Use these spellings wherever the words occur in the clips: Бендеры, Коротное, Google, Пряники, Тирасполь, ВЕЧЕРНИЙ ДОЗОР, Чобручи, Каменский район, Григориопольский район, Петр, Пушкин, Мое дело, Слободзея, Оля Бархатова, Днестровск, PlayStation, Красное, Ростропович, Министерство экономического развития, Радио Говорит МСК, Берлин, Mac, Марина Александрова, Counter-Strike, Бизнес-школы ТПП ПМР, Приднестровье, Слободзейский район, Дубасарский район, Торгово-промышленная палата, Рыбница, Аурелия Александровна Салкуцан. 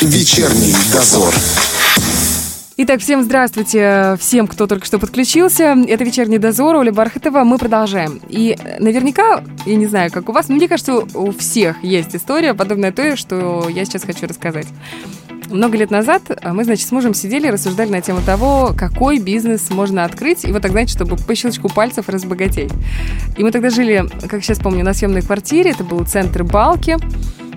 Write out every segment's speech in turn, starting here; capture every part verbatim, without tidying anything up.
«Вечерний дозор». Итак, всем здравствуйте, всем, кто только что подключился. Это «Вечерний дозор», Оля Бархатова, мы продолжаем. И наверняка, я не знаю, как у вас, но мне кажется, у всех есть история, подобная той, что я сейчас хочу рассказать. Много лет назад мы, значит, с мужем сидели и рассуждали на тему того, какой бизнес можно открыть, и вот так, знаете, чтобы по щелчку пальцев разбогатеть. И мы тогда жили, как сейчас помню, на съемной квартире, это был центр Балки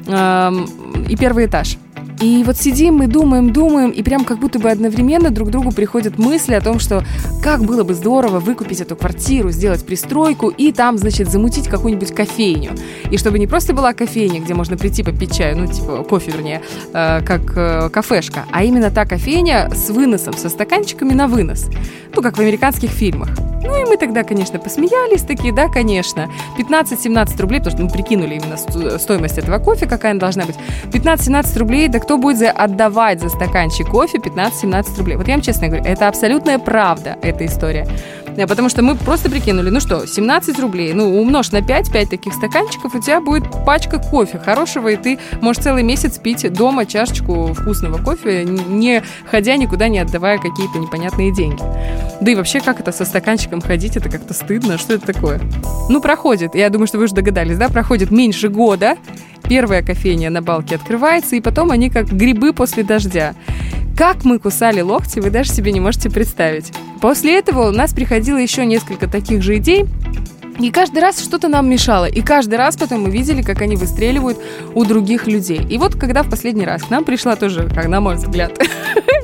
и первый этаж. И вот сидим мы, думаем, думаем, и прям как будто бы одновременно друг к другу приходят мысли о том, что как было бы здорово выкупить эту квартиру, сделать пристройку и там, значит, замутить какую-нибудь кофейню. И чтобы не просто была кофейня, где можно прийти попить чаю, ну, типа, кофе, вернее, э, как э, кафешка, а именно та кофейня с выносом, со стаканчиками на вынос. Ну, как в американских фильмах. Ну, и мы тогда, конечно, посмеялись такие, да, конечно. пятнадцать-семнадцать рублей, потому что мы прикинули именно стоимость этого кофе, какая она должна быть. пятнадцать-семнадцать рублей, да кто Кто будет отдавать за стаканчик кофе пятнадцать-семнадцать рублей? Вот я вам честно говорю, это абсолютная правда, эта история. Потому что мы просто прикинули, ну что, семнадцать рублей, ну умножь на пять, пять таких стаканчиков, у тебя будет пачка кофе хорошего, и ты можешь целый месяц пить дома чашечку вкусного кофе, не ходя никуда, не отдавая какие-то непонятные деньги. Да и вообще, как это со стаканчиком ходить, это как-то стыдно, что это такое? Ну, проходит, я думаю, что вы уже догадались, да, проходит меньше года, первая кофейня на Балке открывается, и потом они как грибы после дождя. Как мы кусали локти, вы даже себе не можете представить. После этого у нас приходило еще несколько таких же идей, и каждый раз что-то нам мешало. И каждый раз потом мы видели, как они выстреливают у других людей. И вот когда в последний раз к нам пришла тоже, как на мой взгляд,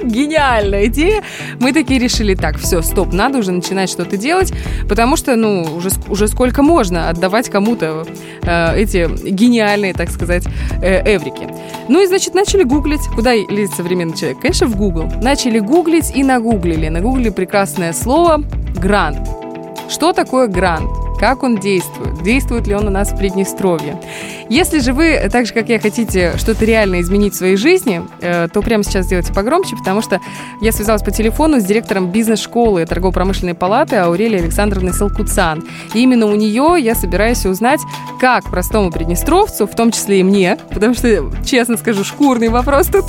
гениальная идея, мы такие решили, так, все, стоп, надо уже начинать что-то делать, потому что, ну, уже, уже сколько можно отдавать кому-то э, эти гениальные, так сказать, э, эврики. Ну и, значит, начали гуглить. Куда лезет современный человек? Конечно, в Google. Начали гуглить и нагуглили. Нагуглили прекрасное слово «грант». Что такое грант? Как он действует? Действует ли он у нас в Приднестровье? Если же вы, так же, как я, хотите что-то реально изменить в своей жизни, то прямо сейчас делайте погромче, потому что я связалась по телефону с директором бизнес-школы Торгово-промышленной палаты Аурелией Александровной Салкуцан. И именно у нее я собираюсь узнать, как простому приднестровцу, в том числе и мне, потому что, честно скажу, шкурный вопрос тут,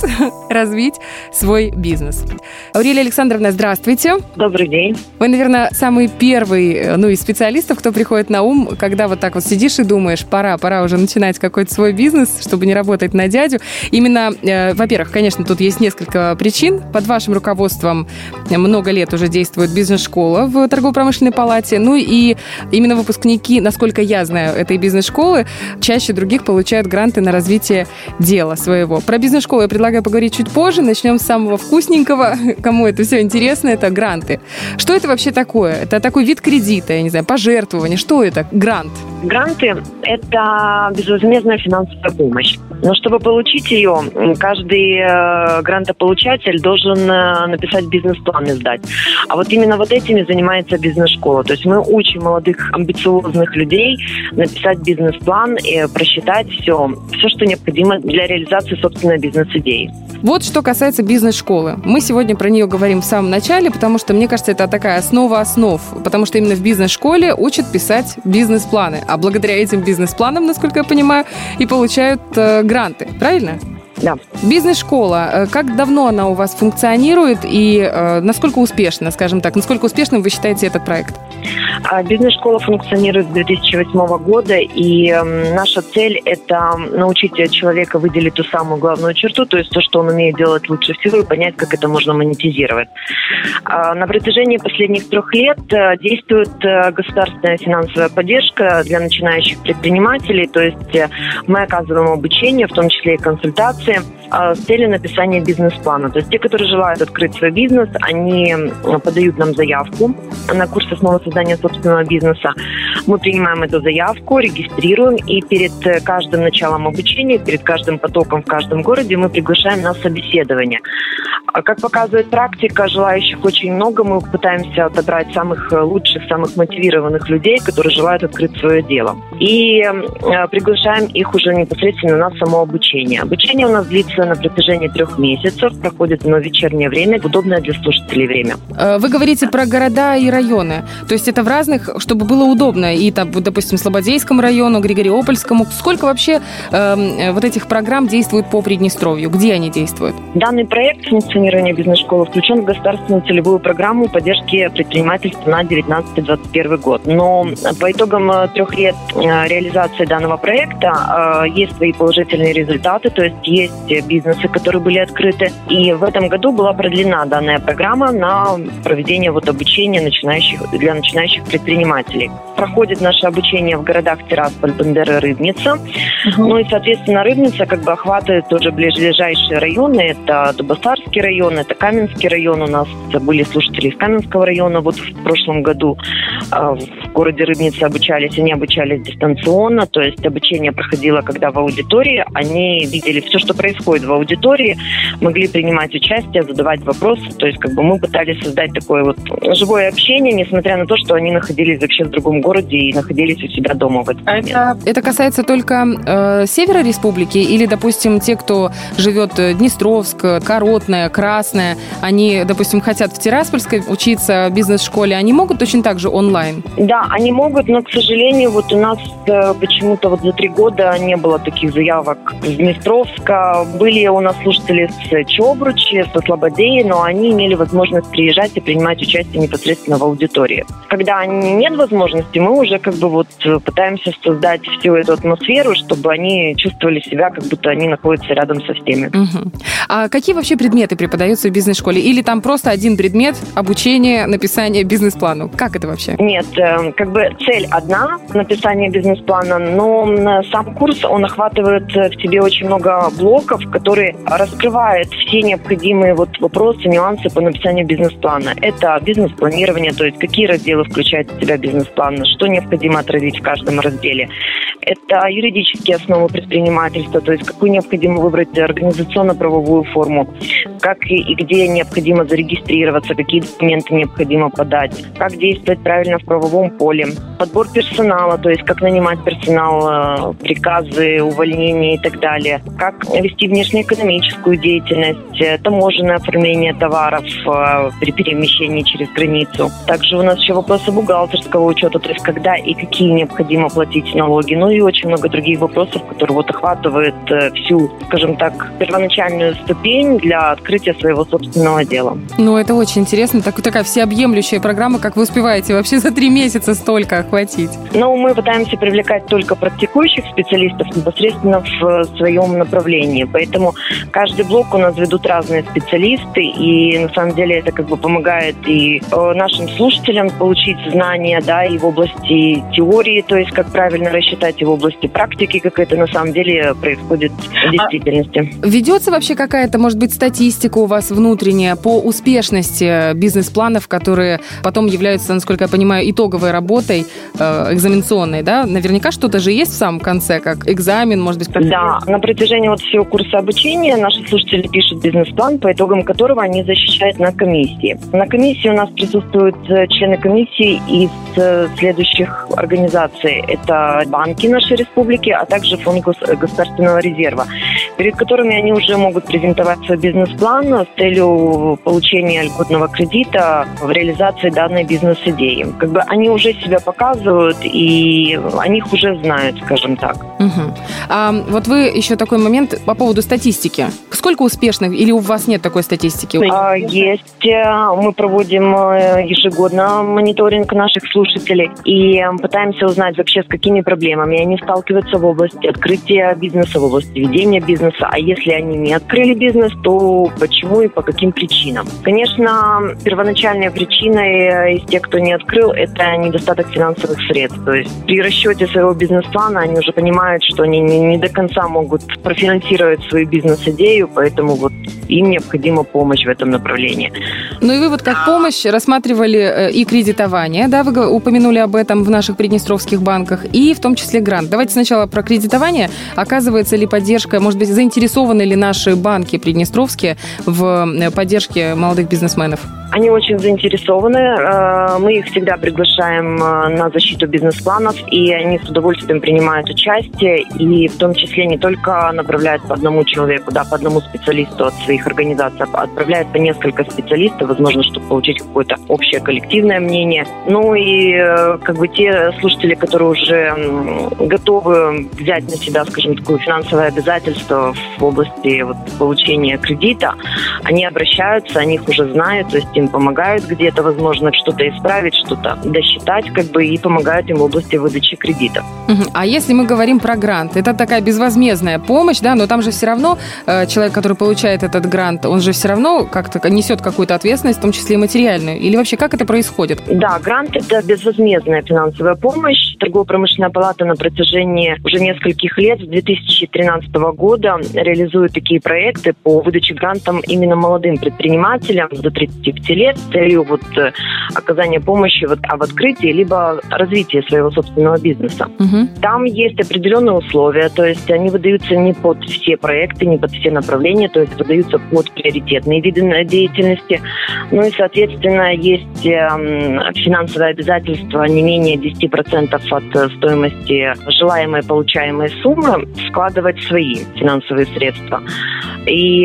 развить свой бизнес. Аурелия Александровна, здравствуйте. Добрый день. Вы, наверное, самый первый, ну, из специалистов, кто приходит на ум, когда вот так вот сидишь и думаешь, пора, пора уже начинать какой-то свой бизнес, чтобы не работать на дядю. Именно, э, во-первых, конечно, тут есть несколько причин. Под вашим руководством много лет уже действует бизнес-школа в торгово-промышленной палате. Ну и именно выпускники, насколько я знаю, этой бизнес-школы чаще других получают гранты на развитие дела своего. Про бизнес-школу я предлагаю поговорить чуть позже. Начнем с самого вкусненького. Кому это все интересно, это гранты. Что это вообще такое? Это такой вид кредита, я не знаю, пожертвования. Что это? Грант. Гранты – это безвозмездная финансовая помощь. Но чтобы получить ее, каждый грантополучатель должен написать бизнес-план и сдать. А вот именно вот этими занимается бизнес-школа. То есть мы учим молодых амбициозных людей написать бизнес-план и просчитать все, все, что необходимо для реализации собственной бизнес-идеи. Вот что касается бизнес-школы. Мы сегодня про нее говорим в самом начале, потому что, мне кажется, это такая основа основ. Потому что именно в бизнес-школе учат писать бизнес-планы. А благодаря этим бизнес-планам, насколько я понимаю, и получают э, гранты. Правильно? Да. Бизнес-школа. Как давно она у вас функционирует и э, насколько успешна, скажем так, насколько успешным вы считаете этот проект? Бизнес-школа функционирует с две тысячи восьмого года, и наша цель – это научить человека выделить ту самую главную черту, то есть то, что он умеет делать лучше всего, и понять, как это можно монетизировать. На протяжении последних трех лет действует государственная финансовая поддержка для начинающих предпринимателей, то есть мы оказываем обучение, в том числе и консультации, с целью написания бизнес-плана. То есть те, которые желают открыть свой бизнес, они подают нам заявку на курс основы создания собственного бизнеса. Мы принимаем эту заявку, регистрируем, и перед каждым началом обучения, перед каждым потоком в каждом городе мы приглашаем на собеседование. Как показывает практика, желающих очень много. Мы пытаемся отобрать самых лучших, самых мотивированных людей, которые желают открыть свое дело. И приглашаем их уже непосредственно на само обучение. Обучение у нас длится на протяжении трех месяцев, проходит на вечернее время, удобное для слушателей время. Вы говорите про города и районы. То есть это в разных, чтобы было удобно. И, там, допустим, Слободзейскому району, Григориопольскому. Сколько вообще э, вот этих программ действует по Приднестровью? Где они действуют? Данный проект функционирования бизнес-школы включен в государственную целевую программу поддержки предпринимательства на девятнадцатый-двадцать первый год. Но по итогам трех лет реализации данного проекта э, есть свои положительные результаты, то есть есть бизнесы, которые были открыты. И в этом году была продлена данная программа на проведение вот обучения начинающих, для начинающих предпринимателей. Проходит наше обучение в городах Тирасполь, Бендеры, Рыбница. Uh-huh. Ну и, соответственно, Рыбница как бы охватывает тоже ближайшие районы. Это Дубасарский район, это Каменский район. У нас были слушатели из Каменского района. Вот в прошлом году э, в городе Рыбница обучались. Они обучались дистанционно, то есть обучение проходило, когда в аудитории. Они видели все, что происходит в аудитории, могли принимать участие, задавать вопросы. То есть как бы мы пытались создать такое вот живое общение, несмотря на то, что они находились вообще в другом городе и находились у себя дома в этот момент. Это, это касается только э, севера республики или, допустим, те, кто живет Днестровск, Коротное, Красное, они, допустим, хотят в Тираспольской учиться в бизнес-школе, они могут точно так же онлайн? Да, они могут, но, к сожалению, вот у нас э, почему-то вот за три года не было таких заявок из Днестровска. Были у нас слушатели с Чобручи, со Слободеи, но они имели возможность приезжать и принимать участие непосредственно в аудитории. Когда нет возможности, мы уже как бы вот пытаемся создать всю эту атмосферу, чтобы они чувствовали себя, как будто они находятся рядом со всеми. Угу. А какие вообще предметы преподаются в бизнес-школе? Или там просто один предмет – обучение, написание бизнес-плану? Как это вообще? Нет, как бы цель одна – написание бизнес-плана, но сам курс, он охватывает в себе очень много блоков, которые раскрывают все необходимые вот вопросы, нюансы по написанию бизнес-плана. Это бизнес-планирование, то есть какие разделы включает в себя бизнес-план, что необходимо отразить в каждом разделе. Это юридические основы предпринимательства, то есть какую необходимо выбрать организационно-правовую форму, как и где необходимо зарегистрироваться, какие документы необходимо подать, как действовать правильно в правовом поле, подбор персонала, то есть как нанимать персонал, приказы, увольнения и так далее, как вести внешнеэкономическую деятельность, таможенное оформление товаров при перемещении через границу. Также у нас еще вопросы бухгалтерского учета, то есть когда и какие необходимо платить налоги, ну и очень много других вопросов, которые вот охватывают всю, скажем так, первоначальную ступень для открытия своего собственного дела. Ну, это очень интересно. Так, такая всеобъемлющая программа, как вы успеваете вообще за три месяца столько охватить? Ну, мы пытаемся привлекать только практикующих специалистов непосредственно в своем направлении. Поэтому каждый блок у нас ведут разные специалисты, и на самом деле это как бы помогает и нашим слушателям получить знания, да, и в области теории, то есть как правильно рассчитать, и в области практики, как это на самом деле происходит в действительности. А ведется вообще какая-то, может быть, статистика у вас внутренняя по успешности бизнес-планов, которые потом являются, насколько я понимаю, итоговой работой э, экзаменационной, да? Наверняка что-то же есть в самом конце, как экзамен, может быть? Как... Да, на протяжении вот всего курса обучения наши слушатели пишут бизнес-план, по итогам которого они защищают на комиссии. На комиссии у нас присутствуют члены комиссии из следующих организаций. Это банки нашей республики, а также Фонд Государственного резерва, перед которыми они уже могут презентовать свой бизнес-план с целью получения льготного кредита в реализации данной бизнес-идеи. Как бы они уже себя показывают и о них уже знают, скажем так. Угу. А вот вы еще такой момент по поводу статистики. Сколько успешных или у вас нет такой статистики? А, есть. Мы проводим ежегодно мониторинг наших слушателей и пытаемся узнать вообще, с какими проблемами они сталкиваются в области открытия бизнеса, в области ведения бизнеса. А если они не открыли бизнес, то почему и по каким причинам? Конечно, первоначальная причина из тех, кто не открыл, это недостаток финансовых средств. То есть при расчете своего бизнес-плана они уже понимают, что они не, не до конца могут профинансировать свою бизнес-идею, поэтому вот им необходима помощь в этом направлении. Ну и вы вот как помощь рассматривали и кредитование, да, вы упомянули об этом в наших приднестровских банках, и в том числе грант. Давайте сначала про кредитование. Оказывается ли поддержка, может быть, заинтересованы ли наши банки приднестровские в поддержке молодых бизнесменов? Они очень заинтересованы. Мы их всегда приглашаем на защиту бизнес-планов, и они с удовольствием принимают участие, и в том числе не только направляют по одному человеку, да, по одному специалисту от своих организаций, а отправляют по несколько специалистов, возможно, чтобы получить какое-то общее коллективное мнение. Ну и как бы те слушатели, которые уже готовы взять на себя, скажем, такое финансовое обязательство в области вот, получения кредита, они обращаются, они их уже знают, то есть им помогают где-то, возможно, что-то исправить, что-то досчитать, как бы, и помогают им в области выдачи кредитов. А если мы говорим про грант, это такая безвозмездная помощь, да, но там же все равно э, человек, который получает этот грант, он же все равно как-то несет какую-то ответственность, в том числе и материальную, или вообще как это происходит? Да, грант – это безвозмездная финансовая помощь. Торгово-промышленная палата на протяжении уже нескольких лет, с две тысячи тринадцатого года, реализует такие проекты по выдаче грантов именно молодым предпринимателям до тридцати пяти лет с целью вот оказания помощи вот, в открытии либо развитии своего собственного бизнеса. Угу. Там есть определенные условия, то есть они выдаются не под все проекты, не под все направления, то есть выдаются под приоритетные виды деятельности. Ну и, соответственно, есть финансовое обязательство не менее десяти процентов от стоимости желаемой получаемой суммы вкладывать свои финансовые средства. И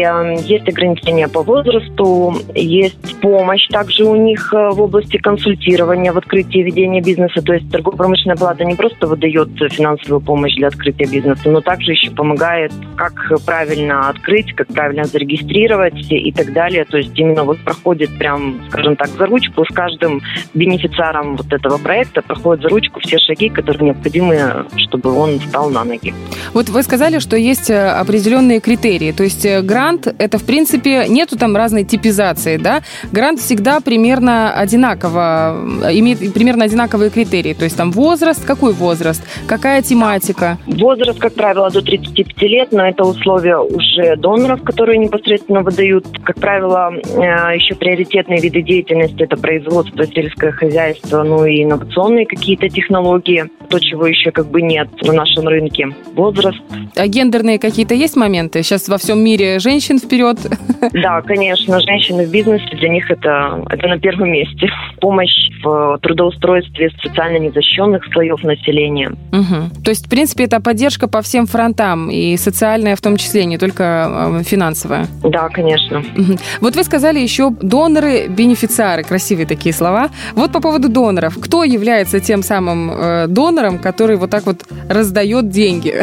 есть ограничения по возрасту, есть помощь также у них в области консультирования в открытии и ведении бизнеса. То есть торгово-промышленная палата не просто выдает финансовую помощь для открытия бизнеса, но также еще помогает, как правильно открыть, как правильно зарегистрировать и так далее. То есть именно вот проходит прям, скажем так, за ручку с каждым бенефициаром вот этого проекта, проходит за ручку все шаги, которые необходимы, чтобы он встал на ноги. Вот вы сказали, что есть определенные критерии, то есть грант, это, в принципе, нету там разной типизации, да? Грант всегда примерно одинаково, имеет примерно одинаковые критерии, то есть там возраст, какой возраст, какая тематика? Возраст, как правило, до тридцати пяти лет, но это условия уже доноров, которые непосредственно выдают. Как правило, еще приоритетные виды деятельности – это производство, сельское хозяйство, ну и инновационные какие-то технологии, то, чего еще как бы нет на нашем рынке. Возраст. А гендерные какие-то есть моменты? Сейчас во всем мире женщин вперед. Да, конечно, женщины в бизнесе, для них это, это на первом месте. Помощь в трудоустройстве социально незащищенных слоев населения. Угу. То есть, в принципе, это поддержка по всем фронтам, и социальная в том числе, не только финансовая. Да, конечно. Угу. Вот вы сказали еще доноры, бенефициары, красивые такие слова. Вот по поводу доноров. Кто является тем самым э, донором, который вот так вот раздает деньги?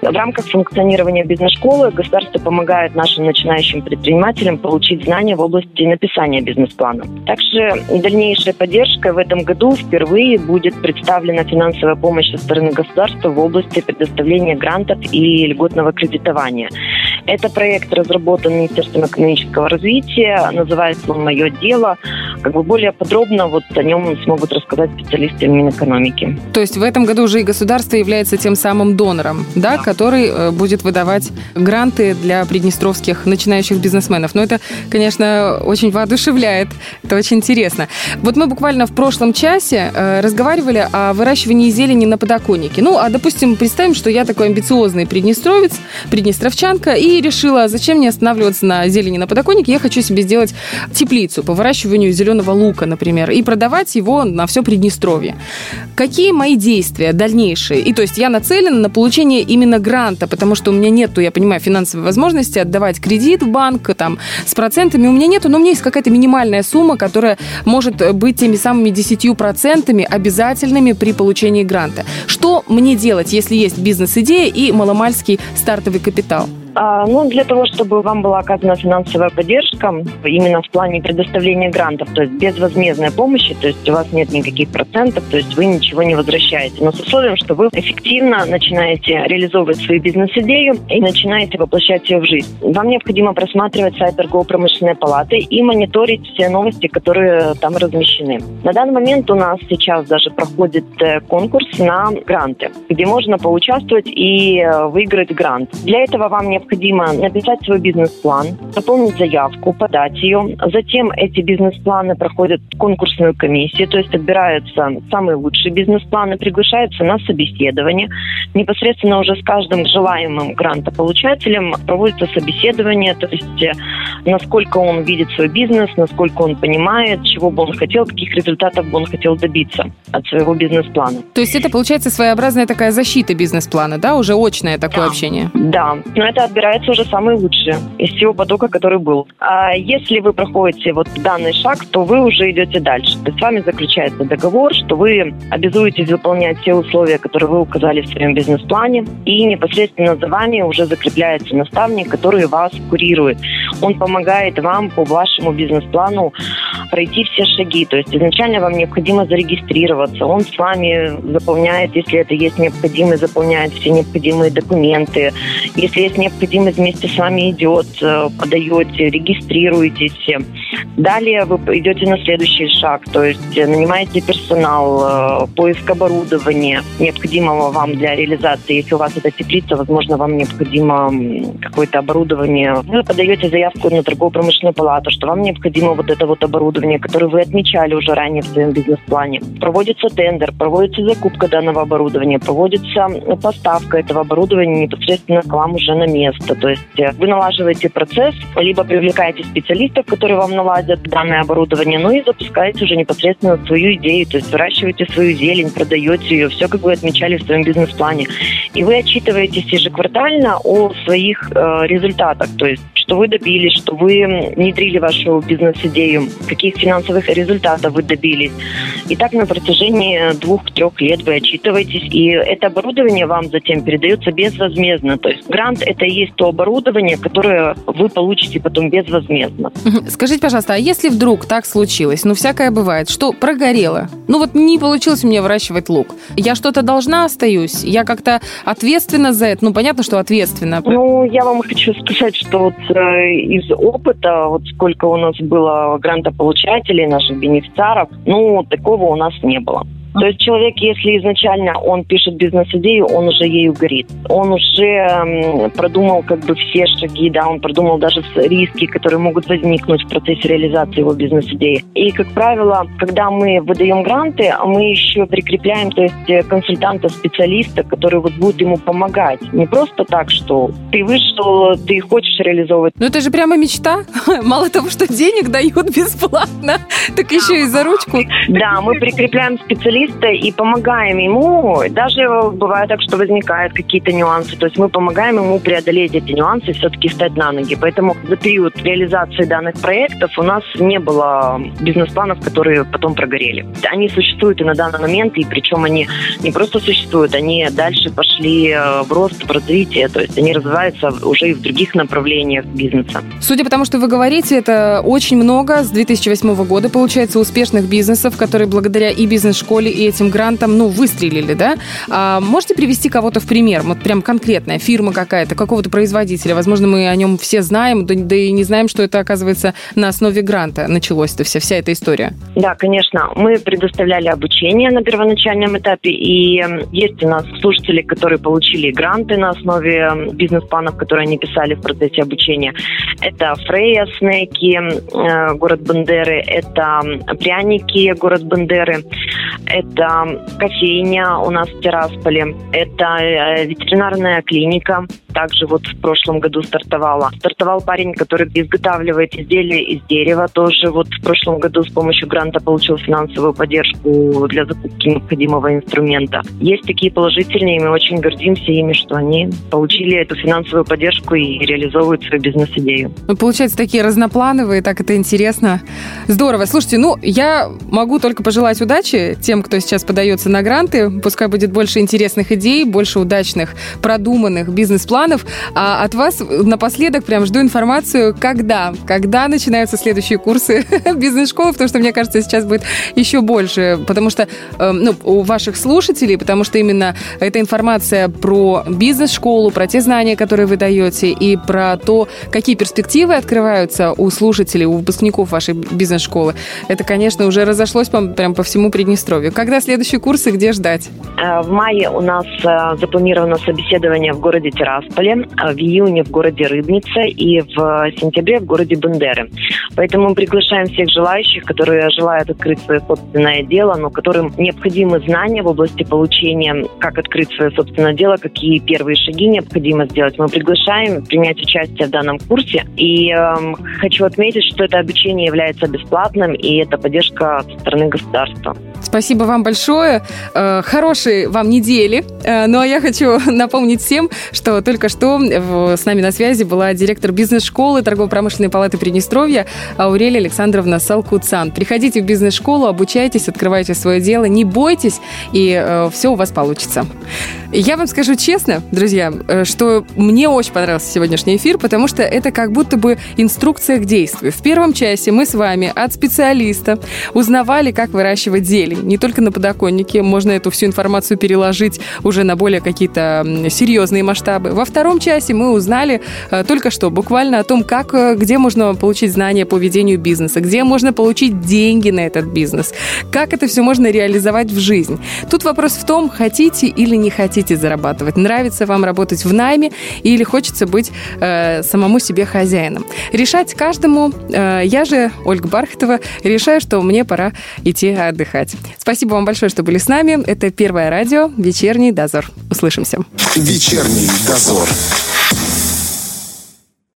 В рамках функционирования бизнес-школы государство помогает нашим начинающим предпринимателям получить знания в области написания бизнес-плана. Также дальнейшая поддержка в этом году впервые будет представлена финансовая помощь со стороны государства в области предоставления грантов и льготного кредитования. Это проект разработан Министерством экономического развития, называется он «Мое дело». Как бы более подробно вот о нем смогут рассказать специалисты Минэкономики. То есть в этом году уже и государство является тем самым донором, да? Да. Который будет выдавать гранты для приднестровских начинающих бизнесменов. Но это, конечно, очень воодушевляет, это очень интересно. Вот мы буквально в прошлом часе разговаривали о выращивании зелени на подоконнике. Ну, а, допустим, представим, что я такой амбициозный приднестровец, приднестровчанка, и решила, зачем мне останавливаться на зелени на подоконнике, я хочу себе сделать теплицу по выращиванию зеленого лука, например, и продавать его на все Приднестровье. Какие мои действия дальнейшие? И то есть я нацелена на получение именно гранта, потому что у меня нету, я понимаю, финансовой возможности отдавать кредит в банк там, с процентами, у меня нету, но у меня есть какая-то минимальная сумма, которая может быть теми самыми десятью процентами обязательными при получении гранта. Что мне делать, если есть бизнес-идея и маломальский стартовый капитал? Ну, для того, чтобы вам была оказана финансовая поддержка, именно в плане предоставления грантов, то есть безвозмездной помощи, то есть у вас нет никаких процентов, то есть вы ничего не возвращаете, но с условием, что вы эффективно начинаете реализовывать свою бизнес-идею и начинаете воплощать ее в жизнь. Вам необходимо просматривать сайт торгово-промышленной палаты и мониторить все новости, которые там размещены. На данный момент у нас сейчас даже проходит конкурс на гранты, где можно поучаствовать и выиграть грант. Для этого вам необходимо необходимо написать свой бизнес-план, заполнить заявку, подать ее. Затем эти бизнес-планы проходят конкурсную комиссию, то есть отбираются самые лучшие бизнес-планы, приглашаются на собеседование. Непосредственно уже с каждым желаемым грантополучателем проводится собеседование, то есть насколько он видит свой бизнес, насколько он понимает, чего бы он хотел, каких результатов бы он хотел добиться от своего бизнес-плана. То есть это получается своеобразная такая защита бизнес-плана, да, уже очное такое да. общение? Да, но это отбираются уже самые лучшие из всего потока, который был. А если вы проходите вот данный шаг, то вы уже идете дальше. То есть с вами заключается договор, что вы обязуетесь выполнять все условия, которые вы указали в своем бизнес-плане, и непосредственно за вами уже закрепляется наставник, который вас курирует. Он помогает вам по вашему бизнес-плану пройти все шаги. То есть изначально вам необходимо зарегистрироваться. Он с вами заполняет, если это есть необходимость, заполняет все необходимые документы. Если есть необходимость, вместе с вами идет, подаете, регистрируетесь. Далее вы идете на следующий шаг, то есть нанимаете персонал, поиск оборудования, необходимого вам для реализации. Если у вас это теплица, возможно, вам необходимо какое-то оборудование. Вы подаете заявку на Торгово-промышленную палату, что вам необходимо вот это вот оборудование, которое вы отмечали уже ранее в своем бизнес-плане. Проводится тендер, проводится закупка данного оборудования, проводится поставка этого оборудования непосредственно к вам уже на место. То есть вы налаживаете процесс, либо привлекаете специалистов, которые вам наладят данное оборудование, ну и запускаете уже непосредственно свою идею, то есть выращиваете свою зелень, продаете ее, все, как вы отмечали в своем бизнес-плане. И вы отчитываетесь ежеквартально о своих э, результатах, то есть что вы добились, что вы внедрили вашу бизнес-идею, каких финансовых результатов вы добились. И так на протяжении двух-трех лет вы отчитываетесь, и это оборудование вам затем передается безвозмездно. То есть грант – это и есть то оборудование, которое вы получите потом безвозмездно. Скажите, пожалуйста, а если вдруг так случилось, ну всякое бывает, что прогорело, ну вот не получилось мне выращивать лук, я что-то должна остаюсь, я как-то ответственна за это, ну понятно, что ответственна. Ну, я вам хочу сказать, что вот из опыта, вот сколько у нас было грантополучателей, наших бенефициаров, ну, такого у нас не было. То есть человек, если изначально он пишет бизнес-идею, он уже ею горит. Он уже продумал как бы все шаги, да, он продумал даже риски, которые могут возникнуть в процессе реализации его бизнес-идеи. И, как правило, когда мы выдаем гранты, мы еще прикрепляем, то есть консультанта-специалиста, который вот будет ему помогать. Не просто так, что ты вышел, ты хочешь реализовывать. Ну это же прямо мечта. Мало того, что денег дают бесплатно, так еще и за ручку. Да, мы прикрепляем специалиста и помогаем ему. Даже бывает так, что возникают какие-то нюансы. То есть мы помогаем ему преодолеть эти нюансы и все-таки встать на ноги. Поэтому за период реализации данных проектов у нас не было бизнес-планов, которые потом прогорели. Они существуют и на данный момент, и причем они не просто существуют, они дальше пошли в рост, в развитие. То есть они развиваются уже и в других направлениях бизнеса. Судя по тому, что вы говорите, это очень много. С две тысячи восьмого года, получается, успешных бизнесов, которые благодаря и бизнес-школе, и этим грантом, ну, выстрелили, да? А можете привести кого-то в пример? Вот прям конкретная фирма какая-то, какого-то производителя. Возможно, мы о нем все знаем, да, да и не знаем, что это, оказывается, на основе гранта началось-то вся, вся эта история. Да, конечно. Мы предоставляли обучение на первоначальном этапе, и есть у нас слушатели, которые получили гранты на основе бизнес-планов, которые они писали в процессе обучения. Это Фрея Снеки, э, город Бендеры, это Пряники, город Бендеры, это кофейня у нас в Тирасполе, это ветеринарная клиника, также вот в прошлом году стартовала. Стартовал парень, который изготавливает изделия из дерева, тоже вот в прошлом году с помощью гранта получил финансовую поддержку для закупки необходимого инструмента. Есть такие положительные, и мы очень гордимся ими, что они получили эту финансовую поддержку и реализовывают свою бизнес-идею. Ну, получается, такие разноплановые, так это интересно. Здорово. Слушайте, ну, я могу только пожелать удачи тем, кто сейчас подается на гранты. Пускай будет больше интересных идей, больше удачных, продуманных бизнес-планов. А от вас напоследок прям жду информацию, когда, когда начинаются следующие курсы бизнес-школы, потому что, мне кажется, сейчас будет еще больше, потому что, ну, у ваших слушателей, потому что именно эта информация про бизнес-школу, про те знания, которые вы даете, и про то, какие перспективы открываются у слушателей, у выпускников вашей бизнес-школы, это, конечно, уже разошлось по, прям по всему Приднестровью. Когда следующие курсы, где ждать? В мае у нас запланировано собеседование в городе Тирасполь. Тирасполе, в июне в городе Рыбница и в сентябре в городе Бендеры. Поэтому мы приглашаем всех желающих, которые желают открыть свое собственное дело, но которым необходимы знания в области получения, как открыть свое собственное дело, какие первые шаги необходимо сделать. Мы приглашаем принять участие в данном курсе. И э, хочу отметить, что это обучение является бесплатным, и это поддержка со стороны государства. Спасибо вам большое. Хорошей вам недели. Ну, а я хочу напомнить всем, что только что с нами на связи была директор бизнес-школы Торгово-промышленной палаты Приднестровья Аурелия Александровна Салкуцан. Приходите в бизнес-школу, обучайтесь, открывайте свое дело, не бойтесь, и все у вас получится. Я вам скажу честно, друзья, что мне очень понравился сегодняшний эфир, потому что это как будто бы инструкция к действию. В первом часе мы с вами от специалиста узнавали, как выращивать зелень. Не только на подоконнике, можно эту всю информацию переложить уже на более какие-то серьезные масштабы. Во втором часе мы узнали только что буквально о том, как, где можно получить знания по ведению бизнеса, где можно получить деньги на этот бизнес, как это все можно реализовать в жизнь. Тут вопрос в том, хотите или не хотите зарабатывать, нравится вам работать в найме или хочется быть э, самому себе хозяином. Решать каждому. Э, я же, Ольга Бархатова, решаю, что мне пора идти отдыхать. Спасибо вам большое, что были с нами. Это Первое радио, Вечерний дозор. Услышимся. Вечерний дозор.